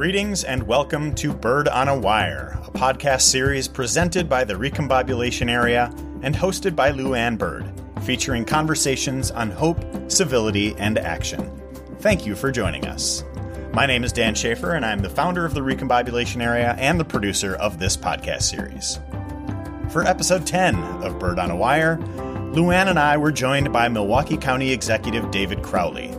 Greetings and welcome to Bird on a Wire, a podcast series presented by the Recombobulation Area and hosted by Lu Ann Bird, featuring conversations on hope, civility, and action. Thank you for joining us. My name is Dan Shafer, and I'm the founder of the Recombobulation Area and the producer of this podcast series. For episode 10 of Bird on a Wire, Lu Ann and I were joined by Milwaukee County Executive David Crowley.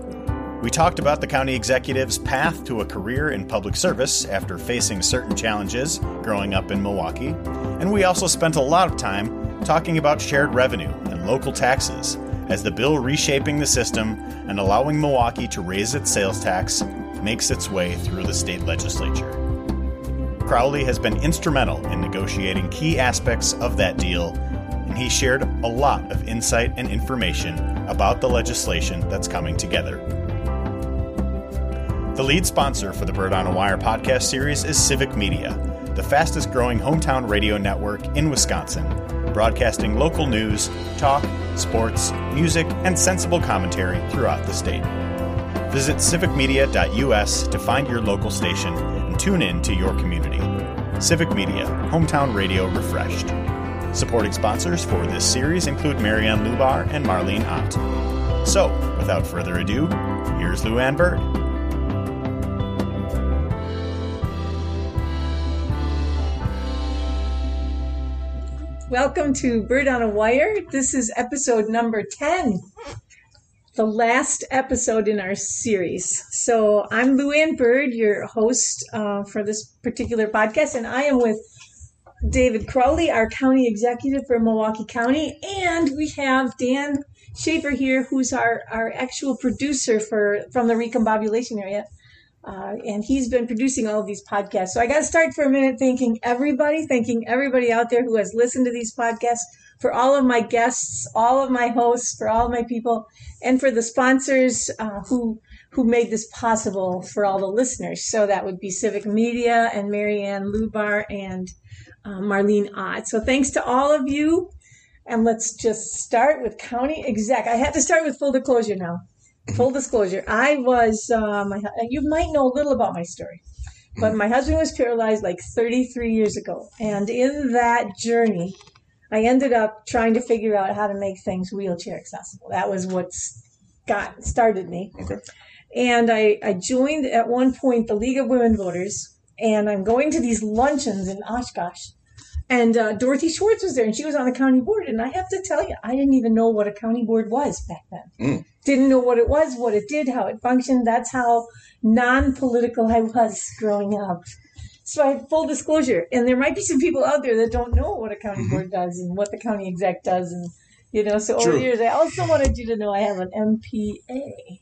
We talked about the county executive's path to a career in public service after facing certain challenges growing up in Milwaukee, and we also spent a lot of time talking about shared revenue and local taxes as the bill reshaping the system and allowing Milwaukee to raise its sales tax makes its way through the state legislature. Crowley has been instrumental in negotiating key aspects of that deal, and he shared a lot of insight and information about the legislation that's coming together. The lead sponsor for the Bird on a Wire podcast series is Civic Media, the fastest growing hometown radio network in Wisconsin, broadcasting local news, talk, sports, music, and sensible commentary throughout the state. Visit civicmedia.us to find your local station and tune in to your community. Civic Media, hometown radio refreshed. Supporting sponsors for this series include Marianne Lubar and Marlene Ott. So, without further ado, here's Lu Ann Bird. Welcome to Bird on a Wire. This is episode number 10. The last episode in our series. So I'm Lu Ann Bird, your host for this particular podcast, and I am with David Crowley, our county executive for Milwaukee County, and we have Dan Shafer here, who's our actual producer from the Recombobulation Area, and he's been producing all of these podcasts. So I got to start for a minute thanking everybody out there who has listened to these podcasts, for all of my guests, all of my hosts, for all of my people, and for the sponsors who made this possible for all the listeners. So that would be Civic Media and Marianne Lubar and Marlene Ott. So thanks to all of you. And let's just start with county exec. I had to start with full disclosure now. Full disclosure. I was, you might know a little about my story, but my husband was paralyzed like 33 years ago. And in that journey, I ended up trying to figure out how to make things wheelchair accessible. That was what started me. Okay. And I joined at one point the League of Women Voters, and I'm going to these luncheons in Oshkosh. And Dorothy Schwartz was there, and she was on the county board. And I have to tell you, I didn't even know what a county board was back then. Didn't know what it was, what it did, how it functioned. That's how non-political I was growing up. So I have full disclosure, and there might be some people out there that don't know what a county board does and what the county exec does, and so over the years, I also wanted you to know I have an MPA.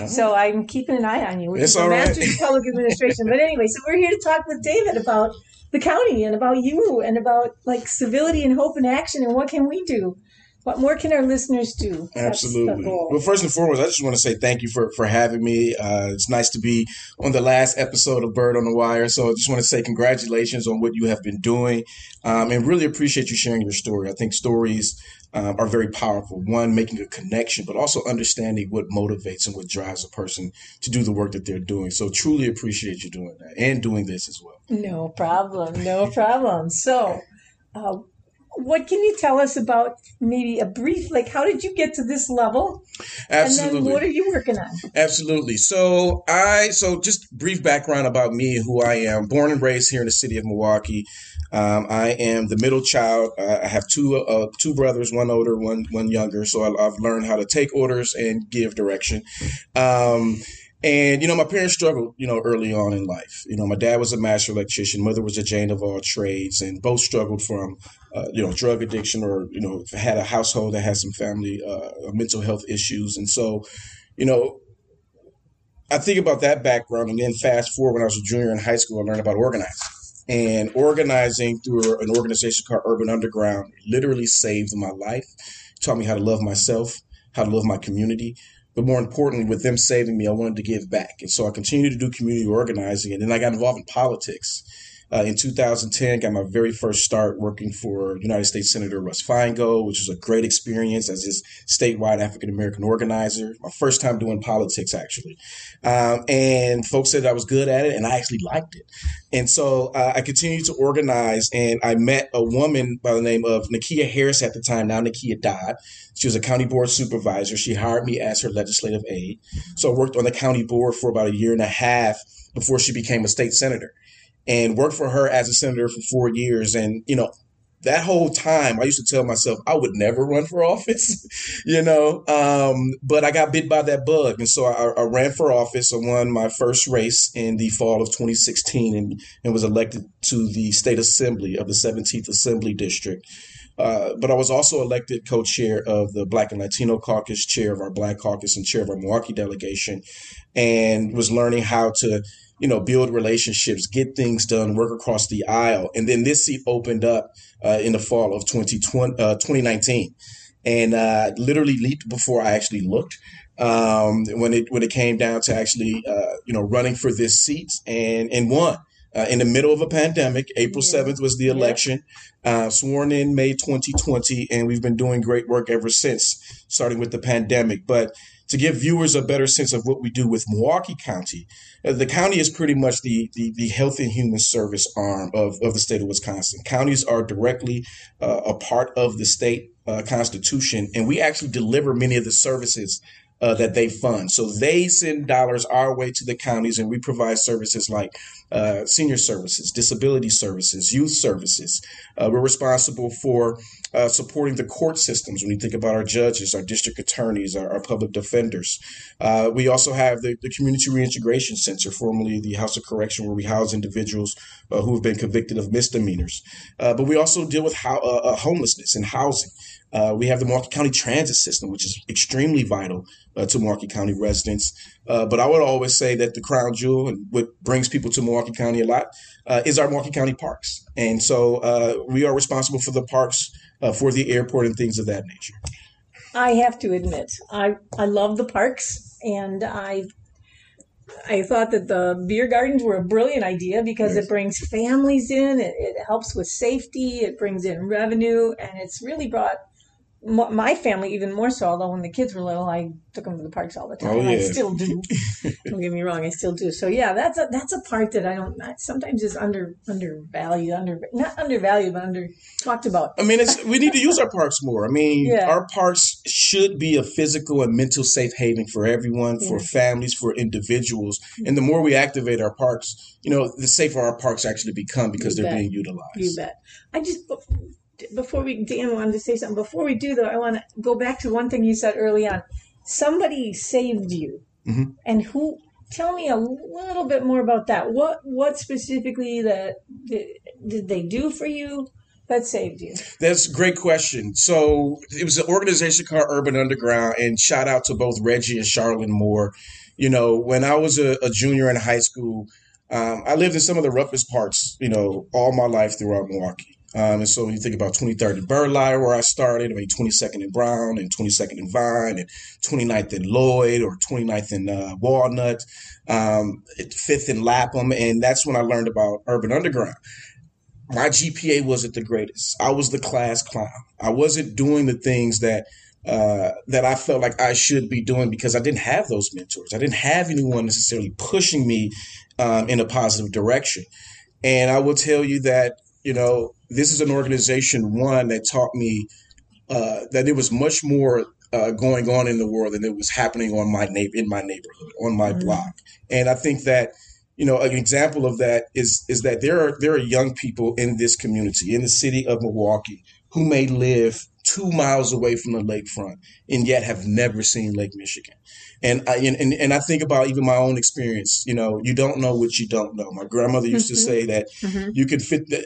Oh. So I'm keeping an eye on you, which is a Master's of Public Administration. But anyway, so we're here to talk with David about the county and about you and about civility and hope and action and what can we do. What more can our listeners do? Absolutely. Well, first and foremost, I just want to say thank you for having me. It's nice to be on the last episode of Bird on the Wire. So I just want to say congratulations on what you have been doing, and really appreciate you sharing your story. I think stories are very powerful. One, making a connection, but also understanding what motivates and what drives a person to do the work that they're doing. So truly appreciate you doing that and doing this as well. No problem. No problem. So what can you tell us about maybe a brief, how did you get to this level? Absolutely. And then what are you working on? Absolutely. So just brief background about me, who I am. Born and raised here in the city of Milwaukee. I am the middle child. I have two brothers, one older, one younger. So I've learned how to take orders and give direction. And, my parents struggled, early on in life. My dad was a master electrician. Mother was a Jane of all trades, and both struggled from, drug addiction or, had a household that had some family mental health issues. And so, I think about that background, and then fast forward when I was a junior in high school, I learned about organizing. And organizing through an organization called Urban Underground literally saved my life, taught me how to love myself, how to love my community. But more importantly, with them saving me, I wanted to give back. And so I continued to do community organizing. And then I got involved in politics. In 2010, got my very first start working for United States Senator Russ Feingold, which was a great experience as his statewide African-American organizer. My first time doing politics, actually. And folks said I was good at it, and I actually liked it. And so I continued to organize, and I met a woman by the name of Nakia Harris at the time, now Nakia Dodd. She was a county board supervisor. She hired me as her legislative aide. So I worked on the county board for about a year and a half before she became a state senator. And worked for her as a senator for 4 years. And, you know, that whole time I used to tell myself I would never run for office, you know, but I got bit by that bug. And so I ran for office and won my first race in the fall of 2016 and was elected to the state assembly of the 17th Assembly District. But I was also elected co-chair of the Black and Latino Caucus, chair of our Black Caucus, and chair of our Milwaukee delegation, and was learning how to, you know, build relationships, get things done, work across the aisle. And then this seat opened up in the fall of 2019, and literally leaped before I actually looked when it came down to actually, you know, running for this seat and won. In the middle of a pandemic, April 7th was the election, sworn in May 2020, and we've been doing great work ever since, starting with the pandemic. But to give viewers a better sense of what we do with Milwaukee County, the county is pretty much the health and human service arm of the state of Wisconsin. Counties are directly a part of the state constitution, and we actually deliver many of the services that they fund. So they send dollars our way to the counties, and we provide services like senior services, disability services, youth services. We're responsible for supporting the court systems when you think about our judges, our district attorneys, our public defenders. We also have the Community Reintegration Center, formerly the House of Correction, where we house individuals who have been convicted of misdemeanors. But we also deal with homelessness and housing. We have the Milwaukee County Transit System, which is extremely vital to Milwaukee County residents. But I would always say that the crown jewel and what brings people to Milwaukee County a lot is our Milwaukee County parks. And so we are responsible for the parks, for the airport, and things of that nature. I have to admit, I love the parks, and I thought that the beer gardens were a brilliant idea because it brings families in, it helps with safety, it brings in revenue, and it's really brought my family even more so, although when the kids were little, I took them to the parks all the time. I still do. Don't get me wrong, I still do. So yeah, that's a part that I don't, sometimes is undervalued, but talked about. I mean, we need to use our parks more. I mean, our parks should be a physical and mental safe haven for everyone, for families, for individuals. And the more we activate our parks, you know, the safer our parks actually become because they're being utilized. You bet. Dan wanted to say something. Before we do, though, I want to go back to one thing you said early on. Somebody saved you. Mm-hmm. And who? Tell me a little bit more about that. What specifically did they do for you that saved you? That's a great question. So it was an organization called Urban Underground, and shout out to both Reggie and Charlene Moore. You know, when I was a junior in high school, I lived in some of the roughest parts, you know, all my life throughout Milwaukee. And so when you think about 23rd and Burleigh, where I started, I mean, 22nd and Brown, and 22nd and Vine, and 29th and Lloyd, or 29th and Walnut, 5th and Lapham. And that's when I learned about Urban Underground. My GPA wasn't the greatest. I was the class clown. I wasn't doing the things that I felt like I should be doing because I didn't have those mentors. I didn't have anyone necessarily pushing me in a positive direction. And I will tell you that, you know, this is an organization, one, that taught me that there was much more going on in the world than it was happening on in my neighborhood, on my block. And I think that, you know, an example of that is that there are young people in this community, in the city of Milwaukee, who may live 2 miles away from the lakefront and yet have never seen Lake Michigan. And I think about even my own experience. You know, you don't know what you don't know. My grandmother used to say that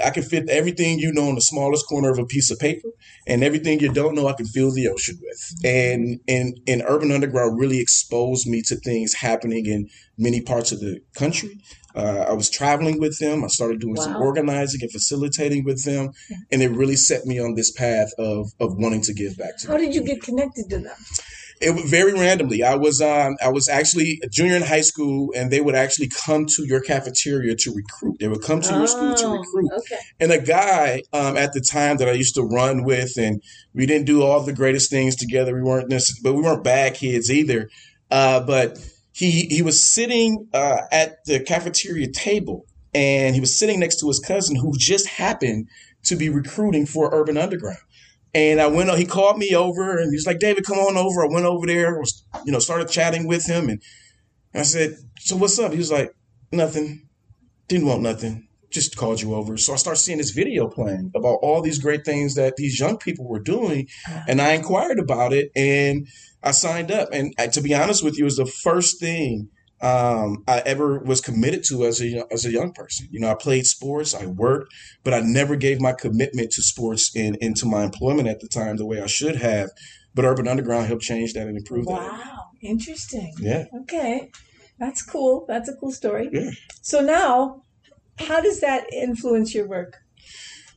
I can fit everything you know in the smallest corner of a piece of paper, and everything you don't know I can fill the ocean with. And Urban Underground really exposed me to things happening in many parts of the country. I was traveling with them. I started doing some organizing and facilitating with them. And it really set me on this path of wanting to give back to them. How did you get connected to them? It was very randomly. I was actually a junior in high school, and they would actually come to your cafeteria to recruit. They would come to your school to recruit. Okay. And a guy at the time that I used to run with, and we didn't do all the greatest things together. We weren't but we weren't bad kids either. But he was sitting at the cafeteria table, and he was sitting next to his cousin who just happened to be recruiting for Urban Underground. And I went, he called me over and he's like, "David, come on over." I went over there, started chatting with him. And I said, "So what's up?" He was like, "Nothing. Didn't want nothing. Just called you over." So I started seeing this video playing about all these great things that these young people were doing. And I inquired about it and I signed up. And to be honest with you, it was the first thing I ever was committed to as a young person. I played sports, I worked, but I never gave my commitment to sports and into my employment at the time the way I should have. But Urban Underground helped change that and improve that. Wow, interesting. Yeah. Okay, that's cool. That's a cool story. Yeah. So now, how does that influence your work?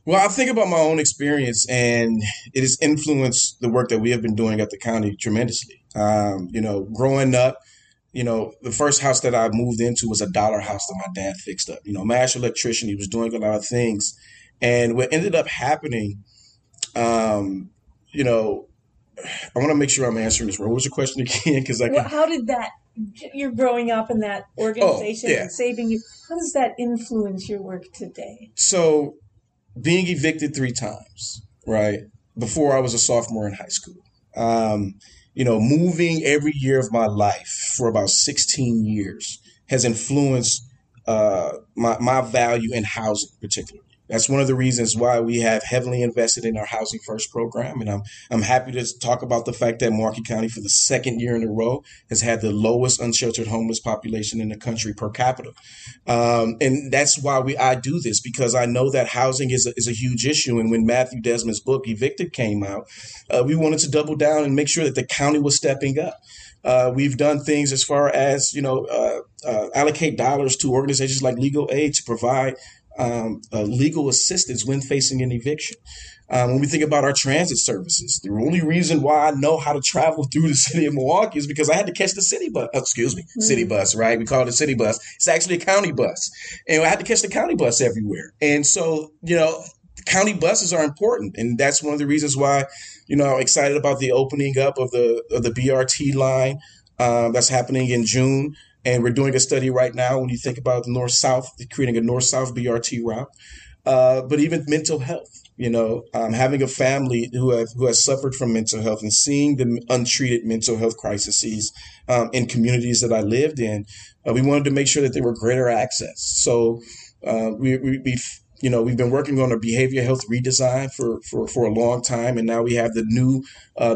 Well, I think about my own experience, and it has influenced the work that we have been doing at the county tremendously. Growing up, the first house that I moved into was a dollar house that my dad fixed up. Master electrician, he was doing a lot of things. And what ended up happening, I want to make sure I'm answering this. What was your question again? How did that, you're growing up in that organization and saving you, how does that influence your work today? So being evicted 3 times, right, before I was a sophomore in high school. Moving every year of my life for about 16 years has influenced my value in housing particularly. That's one of the reasons why we have heavily invested in our Housing First program. And I'm happy to talk about the fact that Marquis County for the second year in a row has had the lowest unsheltered homeless population in the country per capita. And that's why I do this, because I know that housing is a huge issue. And when Matthew Desmond's book, Evicted, came out, we wanted to double down and make sure that the county was stepping up. We've done things as far as, allocate dollars to organizations like Legal Aid to provide legal assistance when facing an eviction. When we think about our transit services, the only reason why I know how to travel through the city of Milwaukee is because I had to catch the city bus. City bus, right? We call it a city bus. It's actually a county bus. And I had to catch the county bus everywhere. And so, county buses are important. And that's one of the reasons why, I'm excited about the opening up of the BRT line that's happening in June. And we're doing a study right now when you think about the north-south, creating a north-south BRT route. But even mental health, having a family who has suffered from mental health and seeing the untreated mental health crises in communities that I lived in, we wanted to make sure that there were greater access. So we've been working on a behavioral health redesign for a long time. And now we have the new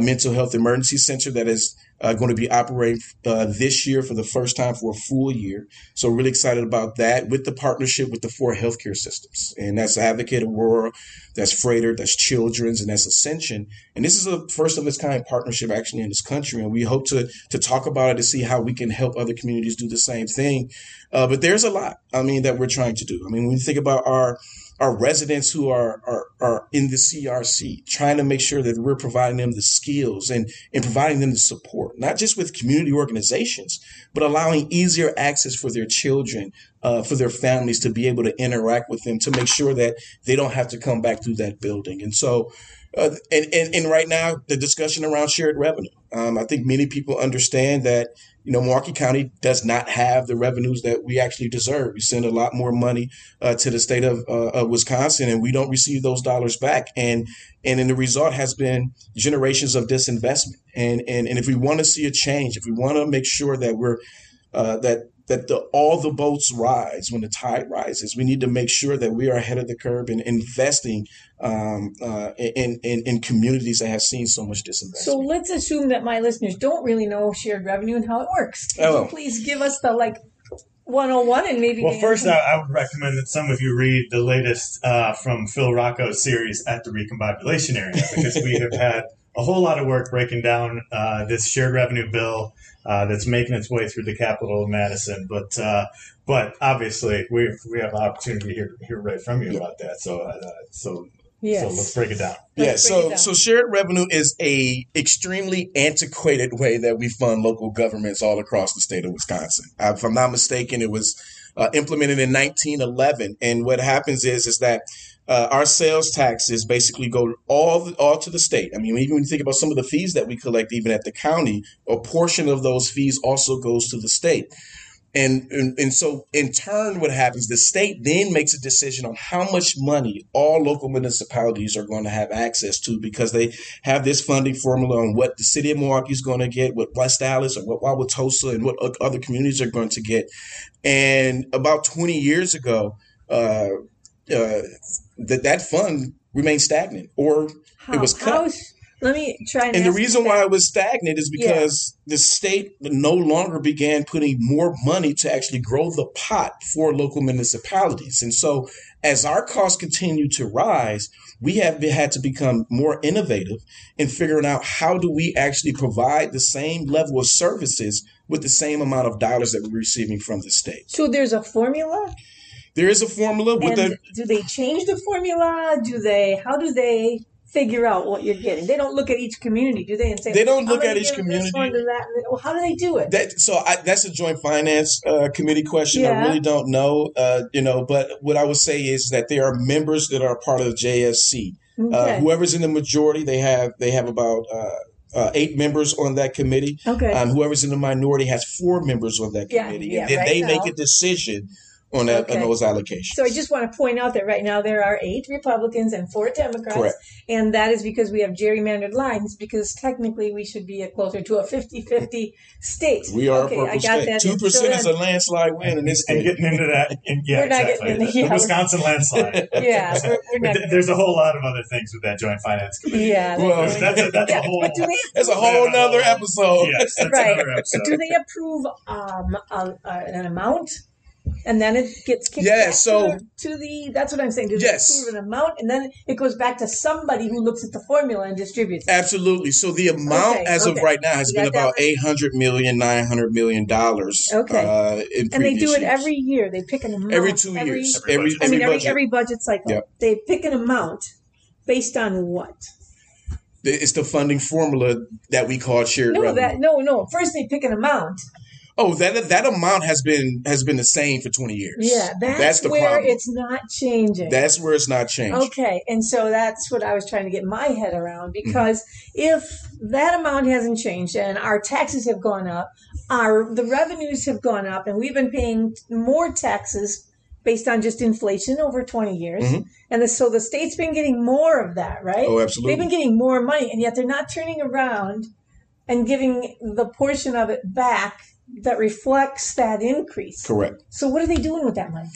mental health emergency center that is going to be operating this year for the first time for a full year. So really excited about that with the partnership with the 4 healthcare systems. And that's Advocate Aurora, that's Freighter, that's Children's, and that's Ascension. And this is a first of its kind partnership actually in this country. And we hope to talk about it to see how we can help other communities do the same thing. But there's a lot, that we're trying to do. When you think about our residents who are in the CRC, trying to make sure that we're providing them the skills and providing them the support, not just with community organizations, but allowing easier access for their children, for their families to be able to interact with them, to make sure that they don't have to come back through that building. And so, and right now, the discussion around shared revenue. I think many people understand that, Milwaukee County does not have the revenues that we actually deserve. We send a lot more money to the state of Wisconsin, and we don't receive those dollars back. And the result has been generations of disinvestment. And if we want to see a change, if we want to make sure that we're all the boats rise when the tide rises, we need to make sure that we are ahead of the curve and investing in communities that have seen so much disinvestment. So let's assume that my listeners don't really know shared revenue and how it works. Can you please give us the 101 and maybe... Well, first, I would recommend that some of you read the latest from Phil Rocco's series at the Recombobulation Area, because we have had a whole lot of work breaking down this shared revenue bill that's making its way through the capital of Madison. But obviously, we have an opportunity to hear right from you about that. So Yes. So let's break it down. So shared revenue is a extremely antiquated way that we fund local governments all across the state of Wisconsin. If I'm not mistaken, it was implemented in 1911. And what happens is that our sales taxes basically go all to the state. I mean, even when you think about some of the fees that we collect, even at the county, a portion of those fees also goes to the state. And so in turn, what happens, the state then makes a decision on how much money all local municipalities are going to have access to, because they have this funding formula on what the city of Milwaukee is going to get, what West Allis and what Wauwatosa and what other communities are going to get. And about 20 years ago, that fund remained stagnant, or it was cut. Let me try and the reason why it was stagnant is because the state no longer began putting more money to actually grow the pot for local municipalities. And so as our costs continue to rise, we have had to become more innovative in figuring out how do we actually provide the same level of services with the same amount of dollars that we're receiving from the state. So there's a formula? There is a formula. Do they change the formula? How do they figure out what you're getting? They don't look at each community, do they? And say, they don't look at each community. How do they do it? That's a joint finance committee question. Yeah. I really don't know. But what I would say is that there are members that are part of the JSC. Okay. Whoever's in the majority, they have about 8 members on that committee. Okay. Whoever's in the minority has 4 members on that committee, and then they make a decision on those allocations. So I just want to point out that right now there are 8 Republicans and 4 Democrats. Correct. And that is because we have gerrymandered lines, because technically we should be closer to a 50-50 state. We are a purple state. 2% is a landslide win in this state. And getting into that, the Wisconsin landslide. There's a whole lot of other things with that joint finance committee. Yeah. Well, that's a whole... That's a whole other episode. Yes, that's another episode. Do they approve an amount? And then it gets kicked back to the that's what I'm saying. They approve an amount, and then it goes back to somebody who looks at the formula and distributes it. Absolutely. So the amount of right now has been about $800 million, $900 million. Okay. And they do it every year. They pick an amount. Every 2 years. Every budget cycle. Yep. They pick an amount based on what? It's the funding formula that we call shared revenue. First they pick an amount. Oh, that amount has been the same for 20 years. Yeah, that's the where problem. It's not changing. That's where it's not changing. Okay, and so that's what I was trying to get my head around, because if that amount hasn't changed and our taxes have gone up, the revenues have gone up, and we've been paying more taxes based on just inflation over 20 years. Mm-hmm. And so the state's been getting more of that, right? Oh, absolutely. They've been getting more money, and yet they're not turning around and giving the portion of it back that reflects that increase. Correct. So what are they doing with that money?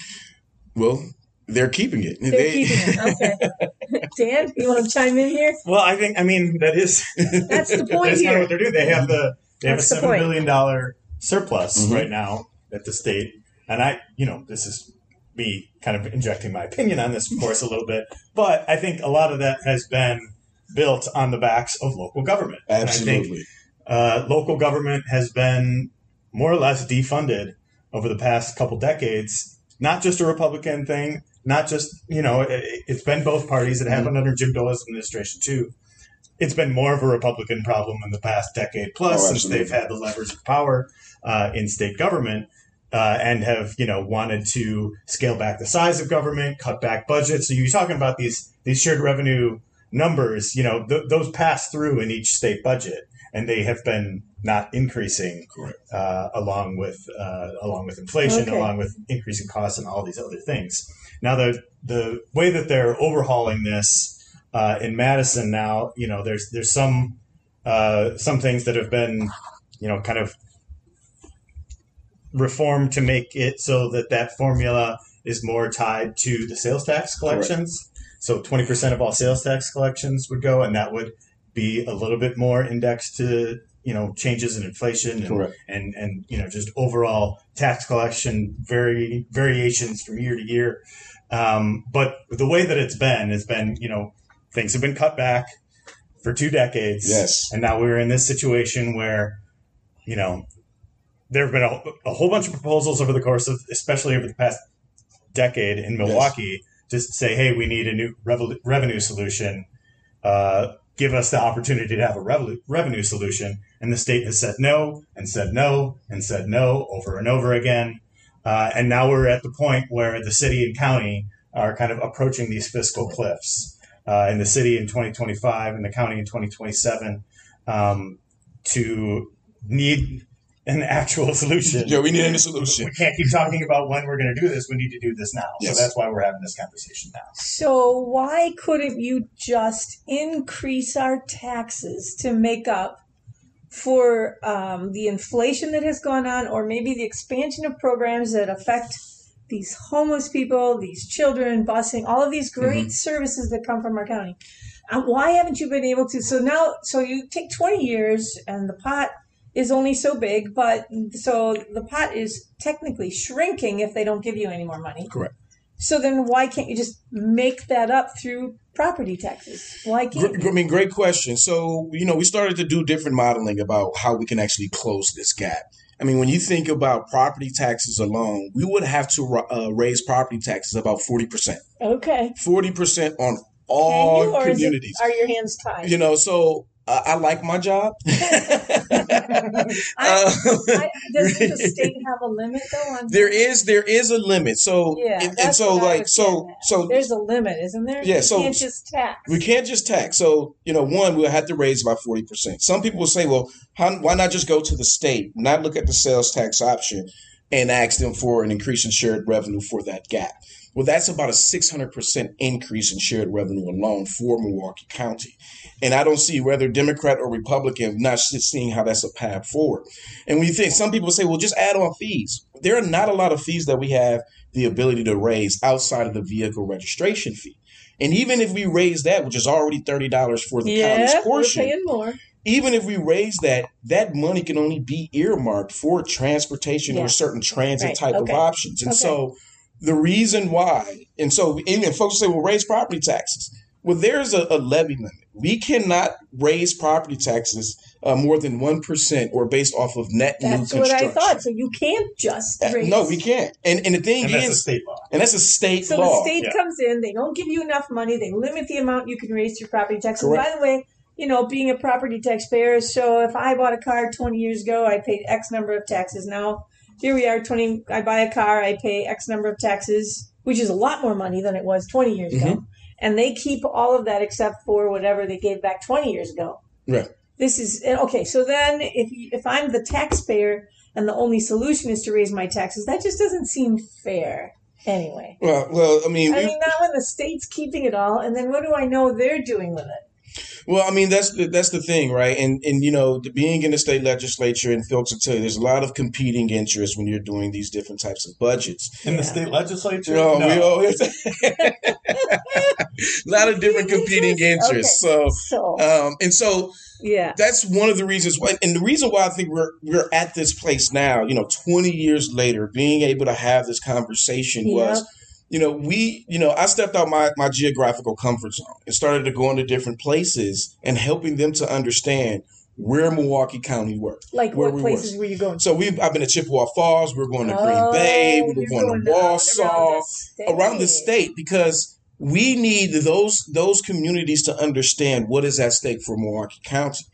Well, they're keeping it. Okay. Dan, you want to chime in here? Well, I think, that is... That's the point that's here. That's not what they're doing. They have a $7 billion surplus right now at the state. And this is me kind of injecting my opinion on this, of course, a little bit. But I think a lot of that has been built on the backs of local government. Absolutely. And I think, local government has been more or less defunded over the past couple decades. Not just a Republican thing, not just, it's been both parties. It happened under Jim Doyle's administration, too. It's been more of a Republican problem in the past decade plus, since they've had the levers of power in state government and have, wanted to scale back the size of government, cut back budgets. So you're talking about these shared revenue numbers, those pass through in each state budget. And they have been not increasing along with inflation, along with increasing costs and all these other things. Now, the way that they're overhauling this in Madison now, there's some things that have been, kind of reformed to make it so that formula is more tied to the sales tax collections. Correct. So 20% of all sales tax collections would go, and that would be a little bit more indexed to, changes in inflation and just overall tax collection variations from year to year. But the way that it's been, things have been cut back for 2 decades. Yes. And now we're in this situation where, there have been a whole bunch of proposals over the course of, especially over the past decade in Milwaukee just say, hey, we need a new revenue solution. Give us the opportunity to have a revenue solution. And the state has said no and said no and said no over and over again. And now we're at the point where the city and county are kind of approaching these fiscal cliffs, in the city in 2025 and the county in 2027, to need an actual solution. Yeah, we need a new solution. We can't keep talking about when we're going to do this. We need to do this now. Yes. So that's why we're having this conversation now. So why couldn't you just increase our taxes to make up for the inflation that has gone on, or maybe the expansion of programs that affect these homeless people, these children, busing, all of these great services that come from our county? Why haven't you been able to? So you take 20 years and the pot is only so big, but so the pot is technically shrinking if they don't give you any more money. Correct. So then why can't you just make that up through property taxes? Why can't you? I mean, great question. So, you know, we started to do different modeling about how we can actually close this gap. I mean, when you think about property taxes alone, we would have to raise property taxes about 40%. Okay. 40% on all communities. Are your hands tied? You know, so I like my job. Doesn't the state have a limit though? There is a limit. So yeah, and so like so there's a limit, isn't there? Yeah. So we can't just tax. So you know, one, we'll have to raise by 40%. Some people will say, well, why not just go to the state, not look at the sales tax option, and ask them for an increase in shared revenue for that gap? Well, that's about a 600% increase in shared revenue alone for Milwaukee County. And I don't see, whether Democrat or Republican, not seeing how that's a path forward. And when you think, some people say, well, just add on fees. There are not a lot of fees that we have the ability to raise outside of the vehicle registration fee. And even if we raise that, which is already $30 for the county's portion, we're paying more. Even if we raise that, that money can only be earmarked for transportation or certain transit type of options. And so the reason why, and so even folks say, well, raise property taxes. Well, there's a levy limit. We cannot raise property taxes more than 1% or based off of net new construction. That's what I thought. So you can't just raise. No, we can't. And the thing is, that's a state law. And that's a state law. So the state comes in, they don't give you enough money, they limit the amount you can raise your property taxes. Correct. By the way, you know, being a property taxpayer, so if I bought a car 20 years ago, I paid X number of taxes. Now, here we are, I buy a car, I pay X number of taxes, which is a lot more money than it was 20 years ago. And they keep all of that except for whatever they gave back 20 years ago. Right. This is, okay, so then if I'm the taxpayer and the only solution is to raise my taxes, that just doesn't seem fair anyway. Well, I mean, not when the state's keeping it all, and then what do I know they're doing with it? Well, I mean, that's the thing, right? And you know, being in the state legislature, and folks will tell you, there's a lot of competing interests when you're doing these different types of budgets. In the state legislature? No. We always a lot of different competing interests. Okay. So that's one of the reasons why, and the reason why I think we're at this place now, you know, 20 years later, being able to have this conversation was, you know, I stepped out my geographical comfort zone and started to go into different places and helping them to understand where Milwaukee County worked. Like what places were you going to? So I've been to Chippewa Falls. We're going to Green Bay. We're going to Wausau, around the state, because we need those communities to understand what is at stake for Milwaukee County.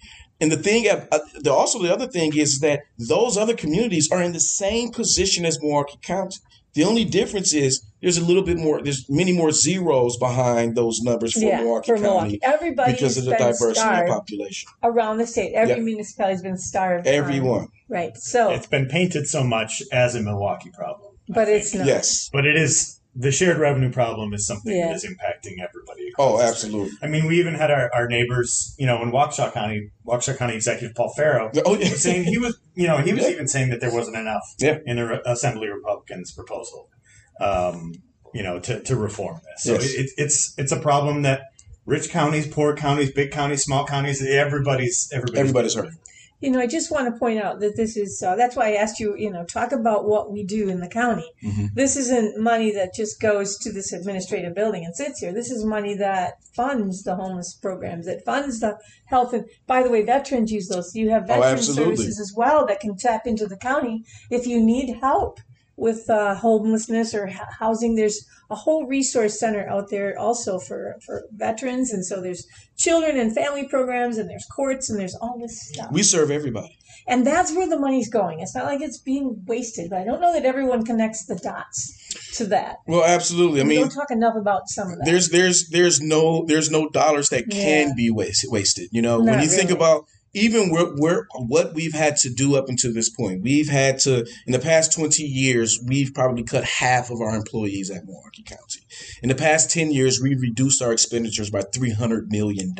And the thing, the other thing is that those other communities are in the same position as Milwaukee County. The only difference is there's a little bit more, there's many more zeros behind those numbers for Milwaukee County. Everybody, because of the diversity of the population around the state. Every municipality's been starved. Everyone. Right. So it's been painted so much as a Milwaukee problem. But it's not. Yes. But it is. The shared revenue problem is something that is impacting everybody. Oh, absolutely. I mean, we even had our neighbors, you know, in Waukesha County Executive Paul Farrow was saying he was even saying that there wasn't enough in the Assembly Republicans' proposal, you know, to reform this. So it's a problem that rich counties, poor counties, big counties, small counties, everybody's hurt. You know, I just want to point out that this is, that's why I asked you, you know, talk about what we do in the county. Mm-hmm. This isn't money that just goes to this administrative building and sits here. This is money that funds the homeless programs, that funds the health. And by the way, veterans use those. You have veteran services as well that can tap into the county if you need help with homelessness or housing. There's a whole resource center out there also for veterans. And so there's children and family programs, and there's courts, and there's all this stuff. We serve everybody. And that's where the money's going. It's not like it's being wasted, but I don't know that everyone connects the dots to that. Well, absolutely. I mean, we don't talk enough about some of that. There's no dollars that can be wasted. You know, not when you really think about even what we've had to do up until this point, we've had to, in the past 20 years, we've probably cut half of our employees at Milwaukee County. In the past 10 years, we've reduced our expenditures by $300 million.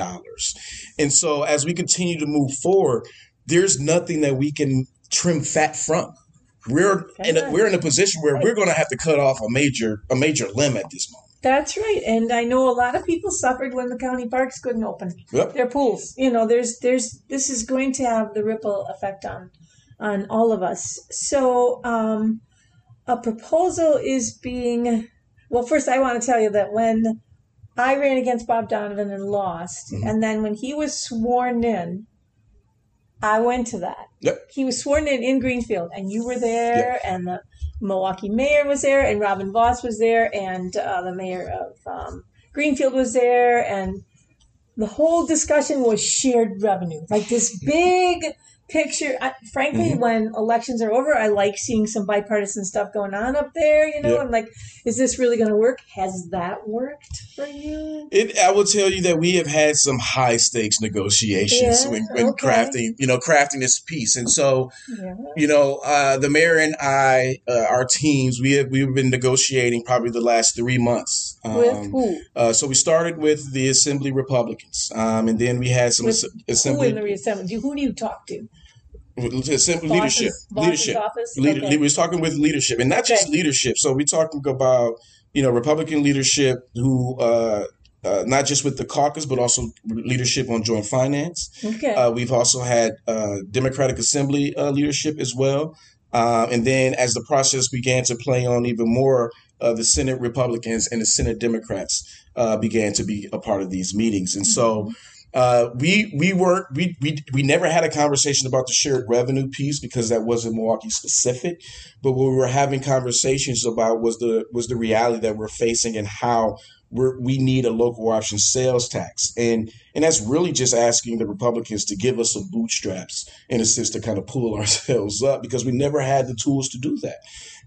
And so as we continue to move forward, there's nothing that we can trim fat from. We're in a position where we're going to have to cut off a major limb at this moment. That's right. And I know a lot of people suffered when the county parks couldn't open their pools. You know, this is going to have the ripple effect on all of us. So a proposal is being, well, first I want to tell you that when I ran against Bob Donovan and lost, mm-hmm. and then when he was sworn in, I went to that. Yep. He was sworn in Greenfield, and you were there, yep. and the Milwaukee mayor was there, and Robin Voss was there, and the mayor of Greenfield was there, and the whole discussion was shared revenue. Like this big picture. Frankly, mm-hmm. when elections are over, I like seeing some bipartisan stuff going on up there, you know. Yep. I'm like, is this really going to work? Has that worked for you? I will tell you that we have had some high stakes negotiations when crafting this piece. And so, the mayor and I, our teams, we've been negotiating probably the last 3 months. With who? So we started with the Assembly Republicans, and then we had some Assembly. Who in the Assembly? Who do you talk to? Leadership. We're talking with leadership, and not just leadership. So we're talking about, you know, Republican leadership who not just with the caucus, but also leadership on joint finance. Okay. We've also had Democratic Assembly leadership as well. And then as the process began to play on even more, the Senate Republicans and the Senate Democrats began to be a part of these meetings. And mm-hmm. so we never had a conversation about the shared revenue piece because that wasn't Milwaukee specific, but what we were having conversations about was the reality that we're facing and how we need a local option sales tax. And that's really just asking the Republicans to give us some bootstraps in a sense to kind of pull ourselves up because we never had the tools to do that.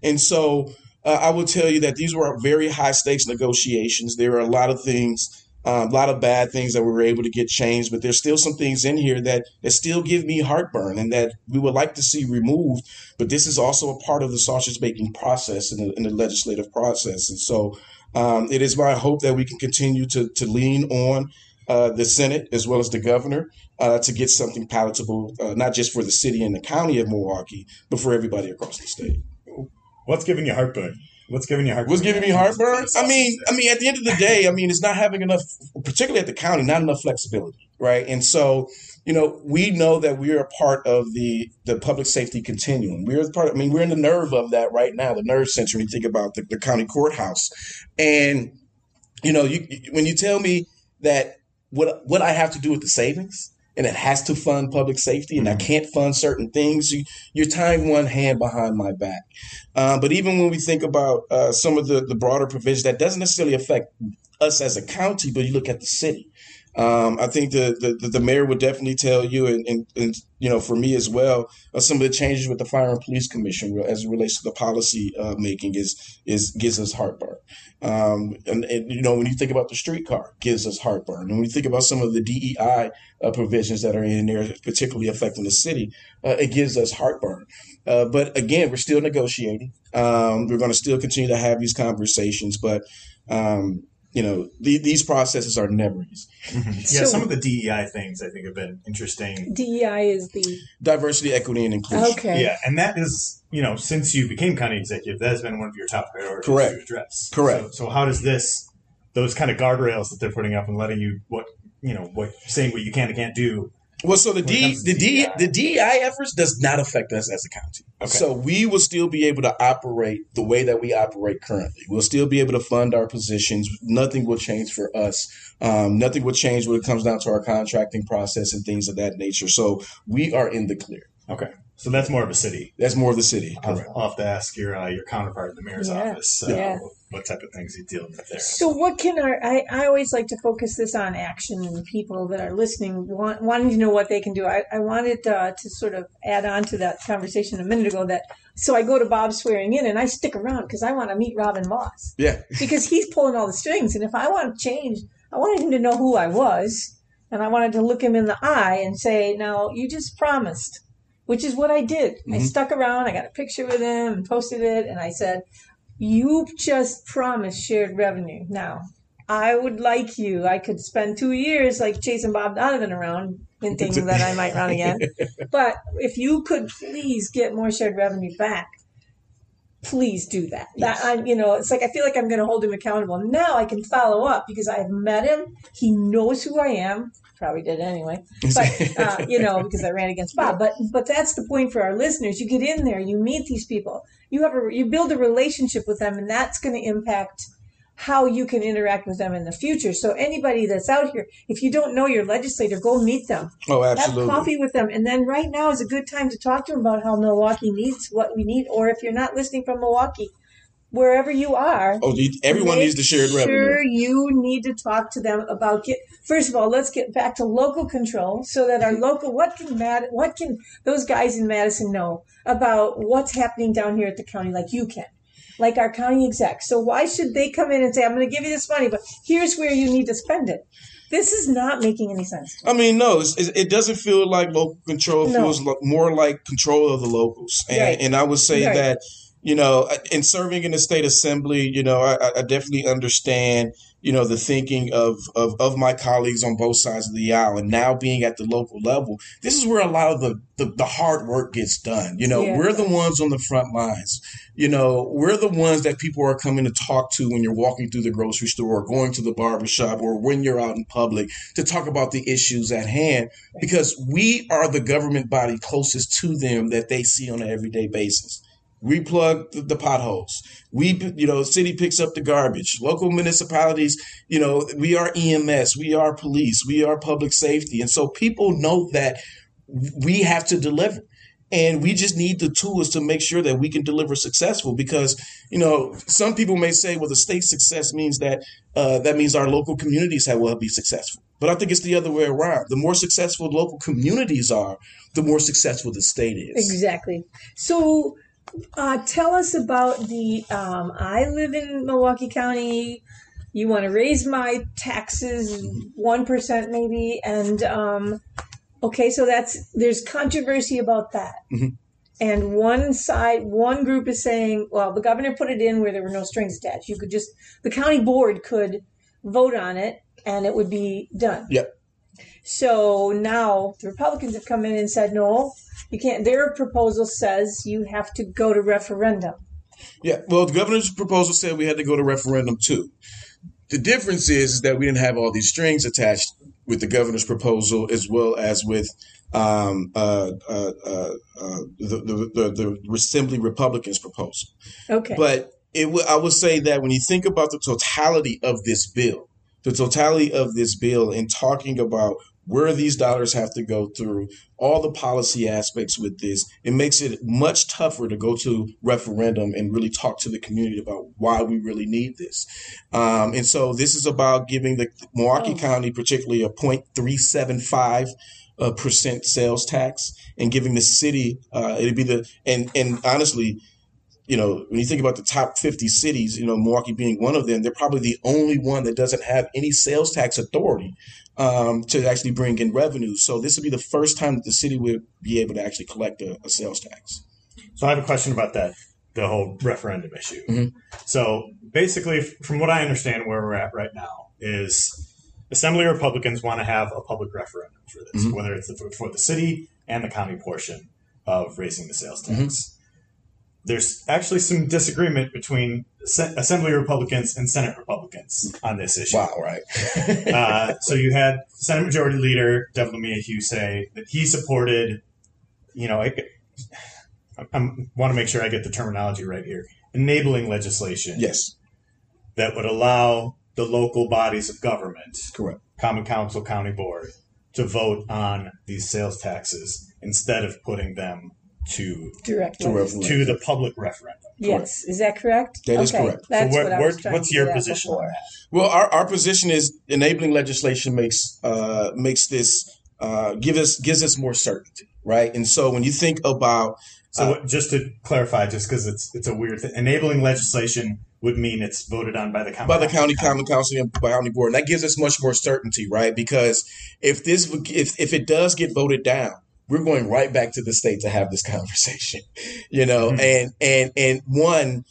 And so I will tell you that these were very high stakes negotiations. There were a lot of things. A lot of bad things that we were able to get changed, but there's still some things in here that still give me heartburn and that we would like to see removed. But this is also a part of the sausage making process and the legislative process. And so it is my hope that we can continue to lean on the Senate as well as the governor to get something palatable, not just for the city and the county of Milwaukee, but for everybody across the state. What's giving you heartburn? What's giving me heartburn? I mean, at the end of the day, it's not having enough, particularly at the county, not enough flexibility, right? And so, you know, we know that we are a part of the public safety continuum. We're in the nerve of that right now, the nerve center. When you think about the county courthouse, and you know, when you tell me that what I have to do with the savings. And it has to fund public safety, and I can't fund certain things. You're tying one hand behind my back. But even when we think about some of the broader provisions, that doesn't necessarily affect us as a county, but you look at the city. I think the mayor would definitely tell you, and you know, for me as well, some of the changes with the Fire and Police Commission as it relates to the policy making gives us heartburn. And you know, when you think about the streetcar, gives us heartburn. And when you think about some of the DEI provisions that are in there, particularly affecting the city, it gives us heartburn. But again, we're still negotiating. We're going to still continue to have these conversations, but. You know, these processes are never easy. Mm-hmm. Yeah, so, some of the DEI things I think have been interesting. DEI is the diversity, equity, and inclusion. Okay. Yeah, and that is, you know, since you became county executive, that has been one of your top priorities to address. Correct. So how does those kind of guardrails that they're putting up and letting you saying what you can and can't do. Well, so the DEI efforts does not affect us as a county. Okay. So we will still be able to operate the way that we operate currently. We'll still be able to fund our positions. Nothing will change for us. Nothing will change when it comes down to our contracting process and things of that nature. So we are in the clear. Okay. So that's more of a city. That's more of the city. I'll have to ask your counterpart in the mayor's office what type of things you deal with there. So what can I always like to focus this on action and people that are listening wanting to know what they can do. I wanted to sort of add on to that conversation a minute ago that so I go to Bob's Swearing In and I stick around because I want to meet Robin Voss. Yeah. Because he's pulling all the strings. And if I want to change, I wanted him to know who I was. And I wanted to look him in the eye and say, now, you just promised. Which is what I did. Mm-hmm. I stuck around. I got a picture with him and posted it. And I said, you just promised shared revenue. Now, I would like you. I could spend 2 years like chasing Bob Donovan around and thinking that I might run again. But if you could please get more shared revenue back, please do that. Yes. That it's like I feel like I'm going to hold him accountable. Now I can follow up because I've met him. He knows who I am. Probably did anyway, but because I ran against Bob. But that's the point for our listeners. You get in there, you meet these people, you build a relationship with them, and that's going to impact how you can interact with them in the future. So anybody that's out here, if you don't know your legislator, go meet them. Oh, absolutely. Have coffee with them, and then right now is a good time to talk to them about how Milwaukee needs what we need. Or if you're not listening from Milwaukee, wherever you are, everyone needs to share revenue. Sure, you need to talk to them about first of all, let's get back to local control so that our local, what can those guys in Madison know about what's happening down here at the county like you can, like our county exec. So why should they come in and say, I'm going to give you this money, but here's where you need to spend it? This is not making any sense. I mean, no, it doesn't feel like local control. It feels more like control of the locals. And, and I would say that, in serving in the state assembly, I definitely understand, the thinking of my colleagues on both sides of the aisle. And now being at the local level, this is where a lot of the hard work gets done. We're the ones on the front lines. We're the ones that people are coming to talk to when you're walking through the grocery store or going to the barbershop or when you're out in public to talk about the issues at hand, because we are the government body closest to them that they see on an everyday basis. We plug the potholes. City picks up the garbage. Local municipalities, we are EMS. We are police. We are public safety. And so people know that we have to deliver. And we just need the tools to make sure that we can deliver successful because, some people may say, well, the state success means that means our local communities will be successful. But I think it's the other way around. The more successful local communities are, the more successful the state is. Exactly. So... tell us about the, I live in Milwaukee County, you want to raise my taxes 1% maybe, and so there's controversy about that. Mm-hmm. And one group is saying, well, the governor put it in where there were no strings attached. You could the county board could vote on it and it would be done. Yep. So now the Republicans have come in and said, no, you can't. Their proposal says you have to go to referendum. Yeah. Well, the governor's proposal said we had to go to referendum, too. The difference is that we didn't have all these strings attached with the governor's proposal as well as with the Assembly Republicans' proposal. OK, but I would say that when you think about the totality of this bill and talking about where these dollars have to go through, all the policy aspects with this, it makes it much tougher to go to referendum and really talk to the community about why we really need this. And so this is about giving the Milwaukee County particularly a 0.375% sales tax and giving the city, it'd be and honestly, when you think about the top 50 cities, Milwaukee being one of them, they're probably the only one that doesn't have any sales tax authority to actually bring in revenue. So this would be the first time that the city would be able to actually collect a sales tax. So I have a question about that, the whole referendum issue. Mm-hmm. So basically, from what I understand where we're at right now is Assembly Republicans want to have a public referendum for this, mm-hmm. whether it's for the city and the county portion of raising the sales tax. Mm-hmm. There's actually some disagreement between Assembly Republicans and Senate Republicans on this issue. Wow, right. So you had Senate Majority Leader Devin LeMahieu say that he supported, I want to make sure I get the terminology right here, enabling legislation. Yes. That would allow the local bodies of government, correct, Common Council, County Board, to vote on these sales taxes instead of putting them to the public referendum. Yes, correct. Is that correct? That is correct. That's so what's your position on that? Well, our position is enabling legislation gives us more certainty, right? And so when you think about so just to clarify, just because it's a weird thing, enabling legislation would mean it's voted on by the county common council and by county board. And that gives us much more certainty, right? Because if it does get voted down, we're going right back to the state to have this conversation, mm-hmm. and one,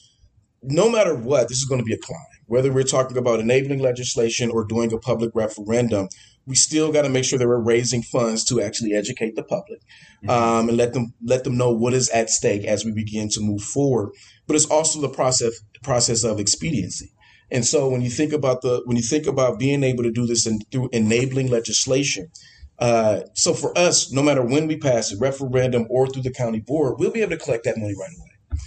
no matter what, this is going to be a climb. Whether we're talking about enabling legislation or doing a public referendum, we still got to make sure that we're raising funds to actually educate the public, mm-hmm. And let them know what is at stake as we begin to move forward. But it's also the process of expediency. And so when you think about being able to do this through enabling legislation. So for us, no matter when we pass a referendum or through the county board, we'll be able to collect that money right away.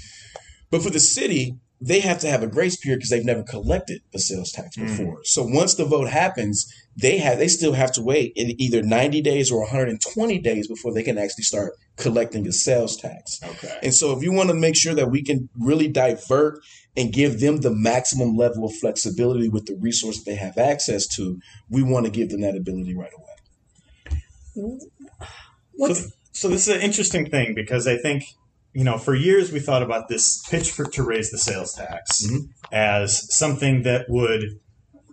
But for the city, they have to have a grace period because they've never collected a sales tax before. So once the vote happens, they still have to wait either 90 days or 120 days before they can actually start collecting a sales tax. Okay. And so if you want to make sure that we can really divert and give them the maximum level of flexibility with the resource that they have access to, we want to give them that ability right away. So this is an interesting thing because I think, for years we thought about this pitch to raise the sales tax mm-hmm. as something that would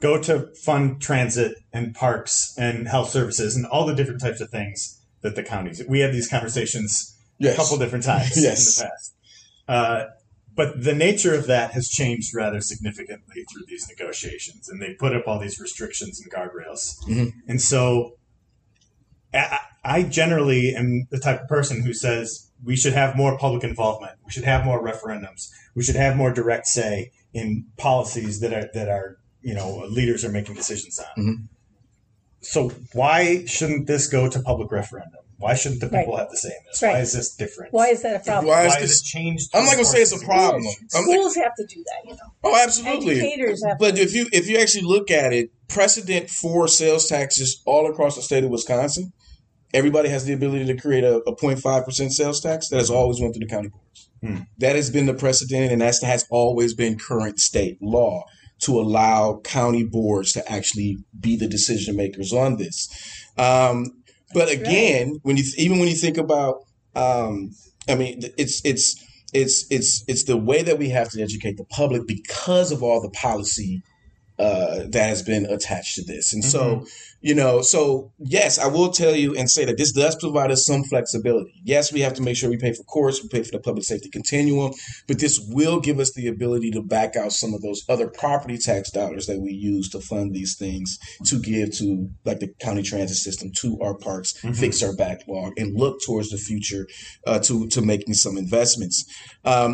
go to fund transit and parks and health services and all the different types of things that the counties. We had these conversations yes. a couple different times yes. in the past. But the nature of that has changed rather significantly through these negotiations, and they put up all these restrictions and guardrails. Mm-hmm. And so I generally am the type of person who says we should have more public involvement. We should have more referendums. We should have more direct say in policies that our leaders are making decisions on. Mm-hmm. So why shouldn't this go to public referendum? Why shouldn't the people have to say in this? Right. Why is this different? Why is that a problem? Why is this changed? I'm not going to say it's a problem. Schools have to do that, Oh, absolutely. Educators have to. But if you actually look at it, precedent for sales taxes all across the state of Wisconsin, everybody has the ability to create a 0.5% sales tax that has always went through the county boards. Hmm. That has been the precedent, and that has always been current state law to allow county boards to actually be the decision makers on this. But again, right. when you think about, it's the way that we have to educate the public because of all the policy that has been attached to this. And mm-hmm. so yes, I will tell you and say that this does provide us some flexibility. Yes, we have to make sure we pay for courts, we pay for the public safety continuum, but this will give us the ability to back out some of those other property tax dollars that we use to fund these things, to give to like the county transit system, to our parks, mm-hmm. fix our backlog, and look towards the future to making some investments. For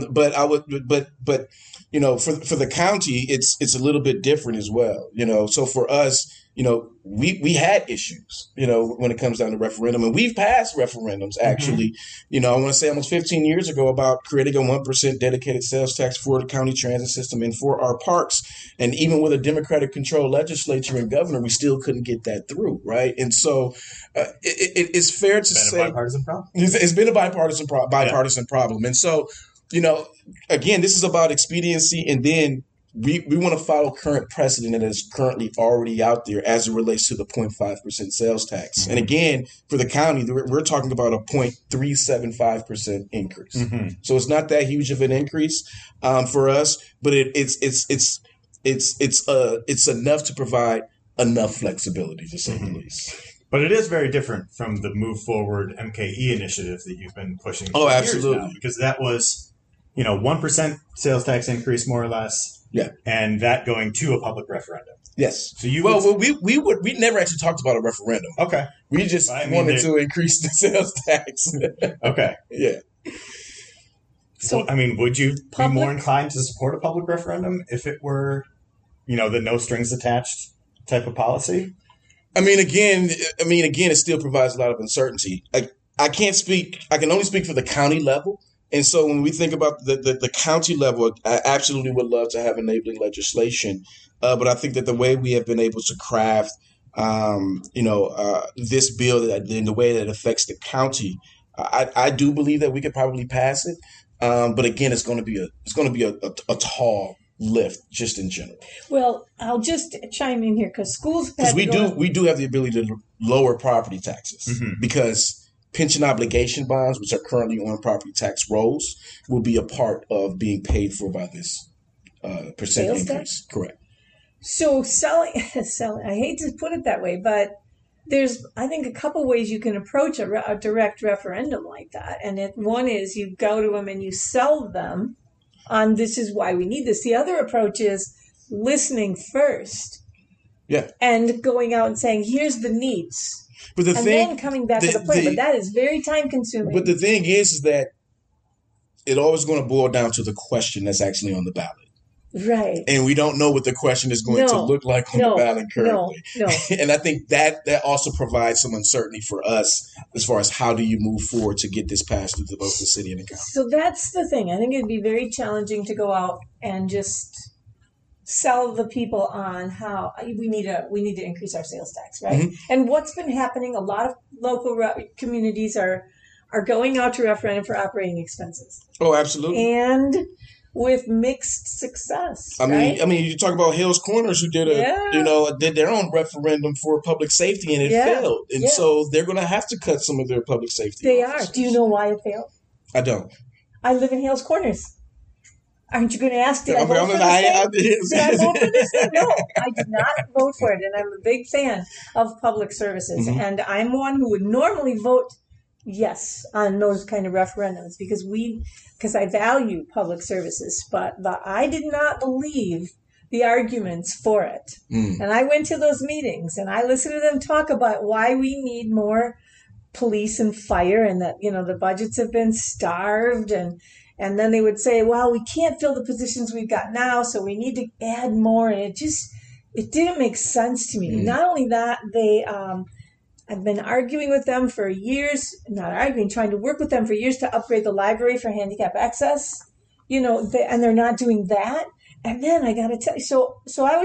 the county, it's a little bit different as well. So for us, we had issues, when it comes down to referendum, and we've passed referendums actually, mm-hmm. I want to say almost 15 years ago about creating a 1% dedicated sales tax for the county transit system and for our parks. And even with a Democratic controlled legislature and governor, we still couldn't get that through. Right. And so it's fair to say it's been a bipartisan problem. And so, again, this is about expediency, and then we want to follow current precedent that is currently already out there as it relates to the 0.5% sales tax. Mm-hmm. And again, for the county, we're talking about a 0.375% increase. Mm-hmm. So it's not that huge of an increase for us, but it's enough to provide enough flexibility, to say mm-hmm. the least. But it is very different from the Move Forward MKE initiative that you've been pushing for years now, because that was 1% sales tax increase, more or less. Yeah. And that going to a public referendum. Yes. So we never actually talked about a referendum. Okay. We just wanted to increase the sales tax. Okay. Yeah. So, would you be more inclined to support a public referendum if it were, the no strings attached type of policy? Again, it still provides a lot of uncertainty. I can only speak for the county level. And so when we think about the county level, I absolutely would love to have enabling legislation. But I think that the way we have been able to craft this bill in the way that it affects the county. I do believe that we could probably pass it. But again, it's going to be a tall lift just in general. Well, I'll just chime in here because schools. Because we do have the ability to lower property taxes because pension obligation bonds, which are currently on property tax rolls, will be a part of being paid for by this percent sales increase. Tax? Correct. So selling, I hate to put it that way, but there's, I think, a couple ways you can approach a direct referendum like that. And one is you go to them and you sell them on this is why we need this. The other approach is listening first. Yeah. And going out and saying, here's the needs. But the then coming back to the plan. But that is very time consuming. But the thing is that it always going to boil down to the question that's actually on the ballot. Right. And we don't know what the question is going to look like on the ballot currently. No. And I think that also provides some uncertainty for us as far as how do you move forward to get this passed through both the city and the county. So that's the thing. I think it'd be very challenging to go out and just sell the people on how we need to increase our sales tax, right? Mm-hmm. And what's been happening, a lot of local communities are going out to referendum for operating expenses. Oh, absolutely. And with mixed success. I mean, you talk about Hill's Corners, who did their own referendum for public safety, and it failed. And so they're going to have to cut some of their public safety. They officers. Are. Do you know why it failed? I don't. I live in Hill's Corners. Aren't you going to ask? Did I vote for this thing? No, I did not vote for it, and I'm a big fan of public services, and I'm one who would normally vote yes on those kind of referendums because I value public services, but I did not believe the arguments for it, and I went to those meetings and I listened to them talk about why we need more police and fire, and that the budgets have been starved and then they would say, well, we can't fill the positions we've got now, so we need to add more. And it didn't make sense to me. Not only that, they I've been arguing with them for years, trying to work with them for years to upgrade the library for handicap access, and they're not doing that. And then I got to tell you, so I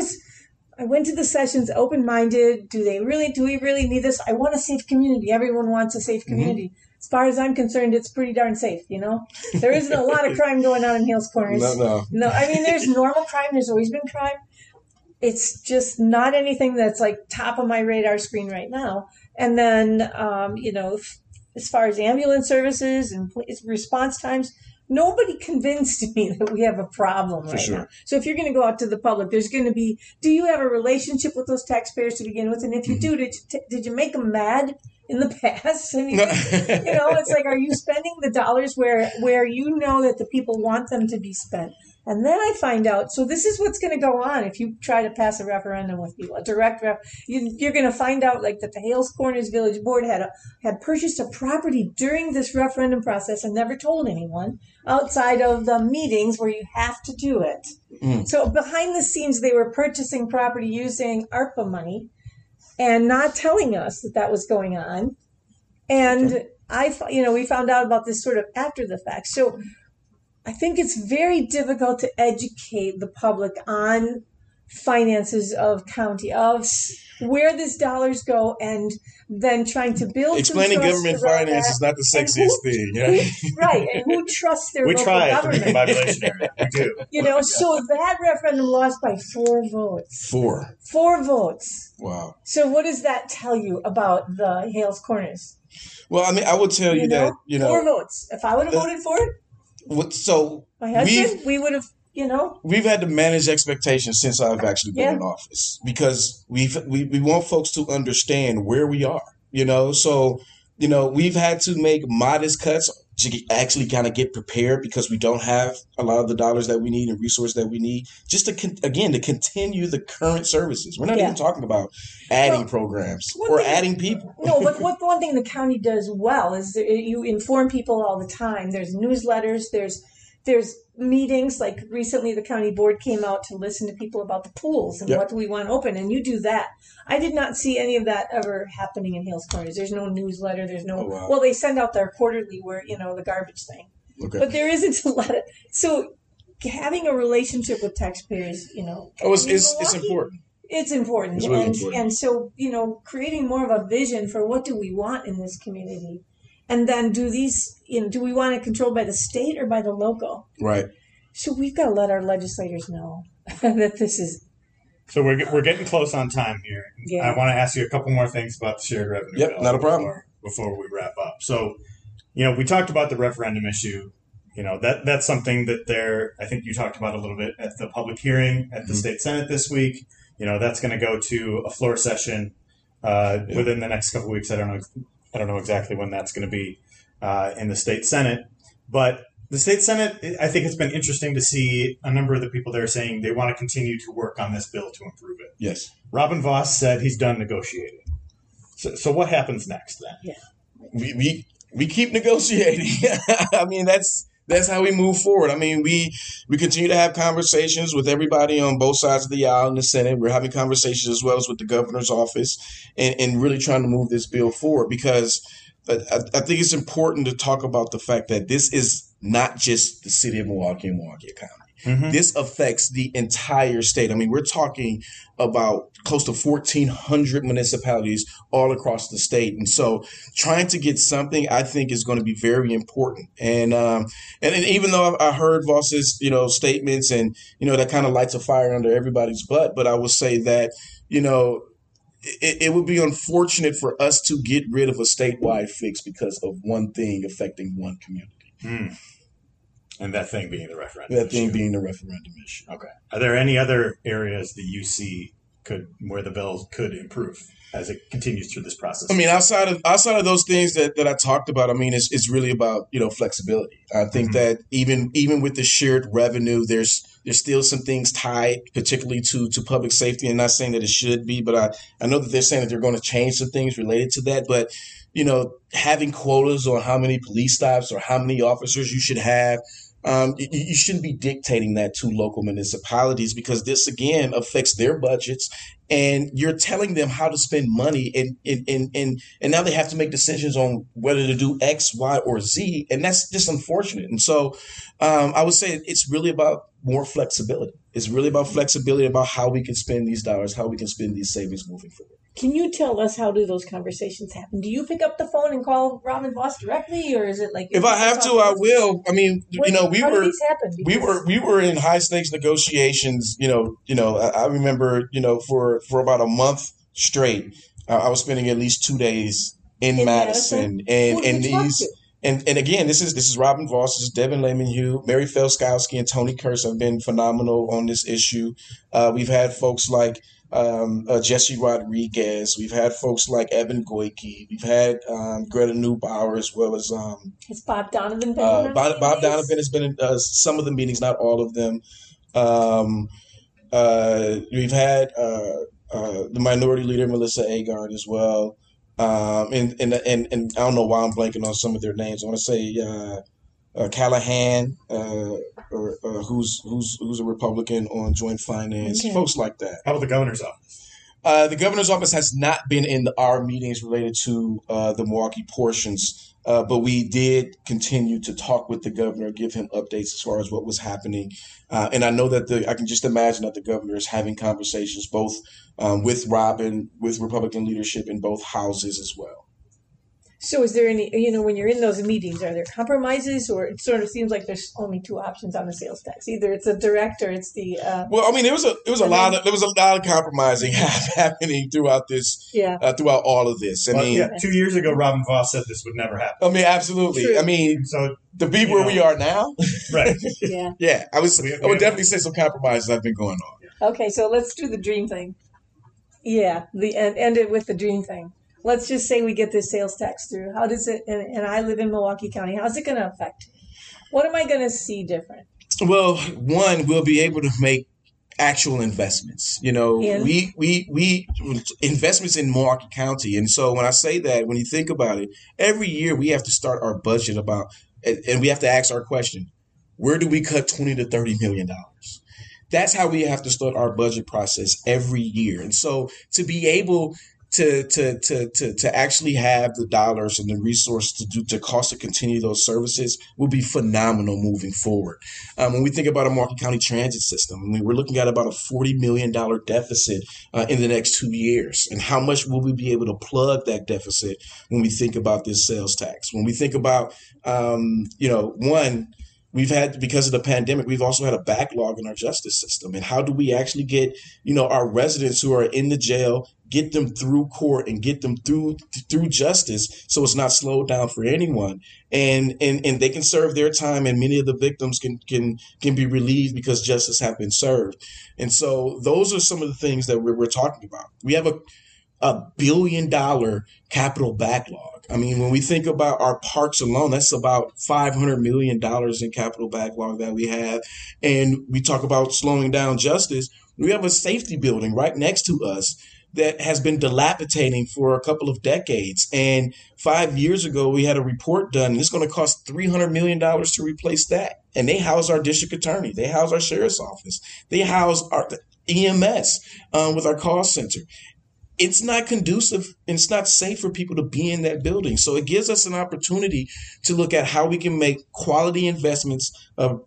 went to the sessions open-minded. Do we really need this? I want a safe community. Everyone wants a safe community. As far as I'm concerned, it's pretty darn safe, There isn't a lot of crime going on in Hill's Corners. No, I mean, there's normal crime. There's always been crime. It's just not anything that's like top of my radar screen right now. And then, as far as ambulance services and response times, nobody convinced me that we have a problem now. So if you're going to go out to the public, there's going to be, do you have a relationship with those taxpayers to begin with? And if you do, did you make them mad in the past? I mean, it's like, are you spending the dollars where that the people want them to be spent? And then I find out, so this is what's going to go on if you try to pass a referendum with people, a direct referendum. You're going to find out that the Hales Corners Village Board had purchased a property during this referendum process and never told anyone outside of the meetings where you have to do it. So behind the scenes, they were purchasing property using ARPA money and not telling us that was going on. And we found out about this sort of after the fact. So I think it's very difficult to educate the public on finances of county, of where these dollars go, and then trying to build. Explaining government finance is not the sexiest thing. Right. And who trusts their local government? We try it in the Recombobulation Area. We do. So that referendum lost by 4 votes. Four votes. Wow. So what does that tell you about the Hales Corners? Well, I mean, I will tell you that, 4 votes. If I would have voted for it, so my husband, we would have, we've had to manage expectations since I've actually been in office, because we want folks to understand where we are, so, we've had to make modest cuts to actually kind of get prepared, because we don't have a lot of the dollars that we need and resources that we need just to continue the current services. We're not even talking about adding programs or adding people. No, but what one thing the county does well is you inform people all the time. There's newsletters, there's meetings. Like recently the county board came out to listen to people about the pools and what do we want to open, and you do that. I did not see any of that ever happening in Hales Corners. There's no newsletter. There's no, well, they send out their quarterly where, the garbage thing, but there isn't a lot of, so having a relationship with taxpayers, it's important. It's important. It's really important. And so, you know, creating more of a vision for what do we want in this community? And then do these, you know, do we want it controlled by the state or by the local? Right. So we've got to let our legislators know that this is. So we're getting close on time here. Yeah. I want to ask you a couple more things about the shared revenue. Yep, not a problem. Before we wrap up. So, you know, we talked about the referendum issue. You know, that's something that I think you talked about a little bit at the public hearing at the mm-hmm. State Senate this week. You know, that's going to go to a floor session within the next couple of weeks. I don't know exactly when that's going to be in the State Senate. But the State Senate, I think it's been interesting to see a number of the people there saying they want to continue to work on this bill to improve it. Yes. Robin Voss said he's done negotiating. So what happens next then? Yeah. We keep negotiating. I mean, that's how we move forward. I mean, we continue to have conversations with everybody on both sides of the aisle in the Senate. We're having conversations as well as with the governor's office and really trying to move this bill forward, because I think it's important to talk about the fact that this is not just the city of Milwaukee and Milwaukee economy. Mm-hmm. This affects the entire state. I mean, we're talking about close to 1,400 municipalities all across the state. And so trying to get something, I think, is going to be very important. And even though I heard Voss's, you know, statements and, you know, that kind of lights a fire under everybody's butt. But I will say that, you know, it would be unfortunate for us to get rid of a statewide fix because of one thing affecting one community. Mm. And that thing being the referendum issue. That thing being the referendum issue. Okay. Are there any other areas that you see where the bill could improve as it continues through this process? I mean, outside of those things that I talked about, I mean, it's really about, you know, flexibility. I think mm-hmm. that even with the shared revenue, there's still some things tied particularly to public safety. And not saying that it should be, but I know that they're saying that they're going to change some things related to that. But, you know, having quotas on how many police stops or how many officers you should have. You shouldn't be dictating that to local municipalities, because this, again, affects their budgets, and you're telling them how to spend money. And now they have to make decisions on whether to do X, Y, or Z. And that's just unfortunate. And so I would say it's really about more flexibility. It's really about flexibility about how we can spend these dollars, how we can spend these savings moving forward. Can you tell us how do those conversations happen? Do you pick up the phone and call Robin Voss directly, or is it like if I have to, I will. I mean, you know, we were in high stakes negotiations. You know, I remember, you know, for about a month straight, I was spending at least 2 days in Madison, and these. And again, this is Robin Voss, this is Devin LeMahieu, Mary Felskowski, and Tony Kirst have been phenomenal on this issue. We've had folks like Jesse Rodriguez. We've had folks like Evan Goyke. We've had Greta Neubauer, as well as has Bob Donovan been on Bob Donovan has been in some of the meetings, not all of them. We've had the minority leader, Melissa Agard, as well. And I don't know why I'm blanking on some of their names. I want to say Callahan, or who's a Republican on joint finance, okay. Folks like that. How about the governor's office? The governor's office has not been in our meetings related to the Milwaukee portions, but we did continue to talk with the governor, give him updates as far as what was happening. And I know that I can just imagine that the governor is having conversations both with Robin, with Republican leadership in both houses as well. So is there any, you know, when you're in those meetings, are there compromises, or it sort of seems like there's only two options on the sales tax? Either it's a direct or it's the. Well, I mean, there was a lot of compromising happening throughout this, throughout all of this. I mean, 2 years ago, Robin Voss said this would never happen. I mean, absolutely. True. I mean, so to be where we are now, right? yeah. I would definitely say some compromises have been going on. Yeah. Okay, so let's do the dream thing. Yeah, end it with the dream thing. Let's just say we get this sales tax through. How does it, and I live in Milwaukee County, how's it going to affect me? What am I going to see different? Well, one, we'll be able to make actual investments. You know, we investments in Milwaukee County. And so when I say that, when you think about it, every year we have to start our budget and we have to ask our question, where do we cut $20 to $30 million? That's how we have to start our budget process every year. And so to be able to actually have the dollars and the resources to cost to continue those services will be phenomenal moving forward. When we think about a Marquis County transit system, I mean, we're looking at about a $40 million deficit in the next 2 years. And how much will we be able to plug that deficit when we think about this sales tax? When we think about, we've had, because of the pandemic, we've also had a backlog in our justice system. And how do we actually get, our residents who are in the jail, get them through court and get them through justice so it's not slowed down for anyone. And they can serve their time, and many of the victims can be relieved because justice has been served. And so those are some of the things that we're talking about. We have a $1 billion capital backlog. I mean, when we think about our parks alone, that's about $500 million in capital backlog that we have. And we talk about slowing down justice. We have a safety building right next to us that has been dilapidating for a couple of decades. And 5 years ago, we had a report done, and it's going to cost $300 million to replace that. And they house our district attorney. They house our sheriff's office. They house our EMS with our call center. It's not conducive. It's not safe for people to be in that building. So it gives us an opportunity to look at how we can make quality investments in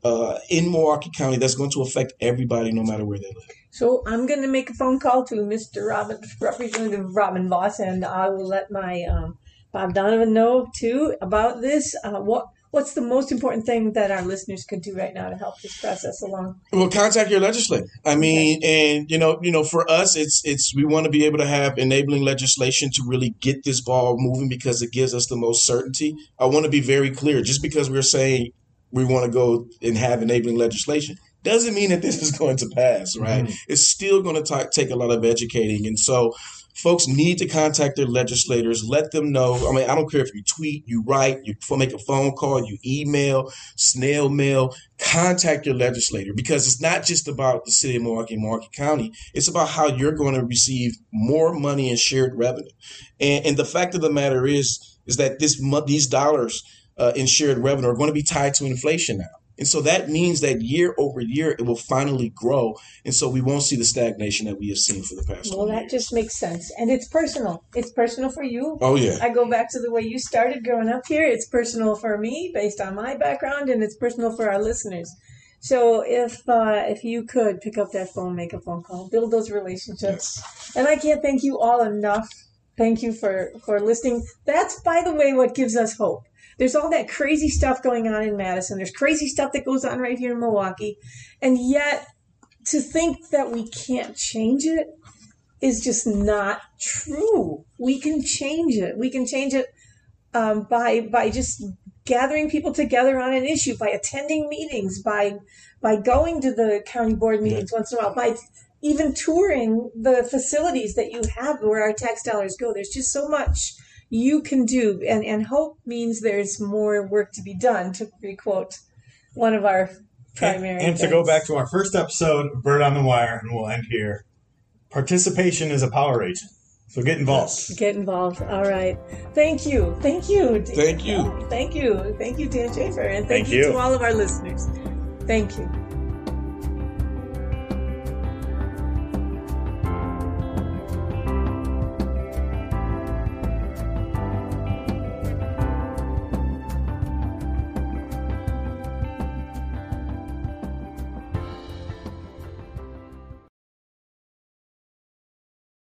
Milwaukee County that's going to affect everybody no matter where they live. So I'm going to make a phone call to Mr. Representative Robin Voss, and I will let my Bob Donovan know, too, about this. What's the most important thing that our listeners could do right now to help this process along? Well, contact your legislator. I mean, and for us, it's we want to be able to have enabling legislation to really get this ball moving because it gives us the most certainty. I want to be very clear. Just because we're saying we want to go and have enabling legislation doesn't mean that this is going to pass, right? Mm-hmm. It's still going to take a lot of educating. And so folks need to contact their legislators, let them know. I mean, I don't care if you tweet, you write, you make a phone call, you email, snail mail, contact your legislator, because it's not just about the city of Milwaukee and Milwaukee County. It's about how you're going to receive more money and shared revenue. And the fact of the matter is that these dollars in shared revenue are going to be tied to inflation now. And so that means that year over year, it will finally grow. And so we won't see the stagnation that we have seen for the past 20 years. Well, that just makes sense. And it's personal. It's personal for you. Oh, yeah. I go back to the way you started growing up here. It's personal for me based on my background, and it's personal for our listeners. So if you could pick up that phone, make a phone call, build those relationships. Yes. And I can't thank you all enough. Thank you for listening. That's, by the way, what gives us hope. There's all that crazy stuff going on in Madison. There's crazy stuff that goes on right here in Milwaukee. And yet to think that we can't change it is just not true. We can change it. We can change it by just gathering people together on an issue, by attending meetings, by going to the county board meetings once in a while, by even touring the facilities that you have where our tax dollars go. There's just so much you can do, and hope means there's more work to be done, to re-quote one of our primary and to go back to our first episode of Bird on the Wire, and we'll end here. Participation is a power agent, so get involved. All right. Thank you, Dan Shafer, and thank you to all of our listeners. Thank you.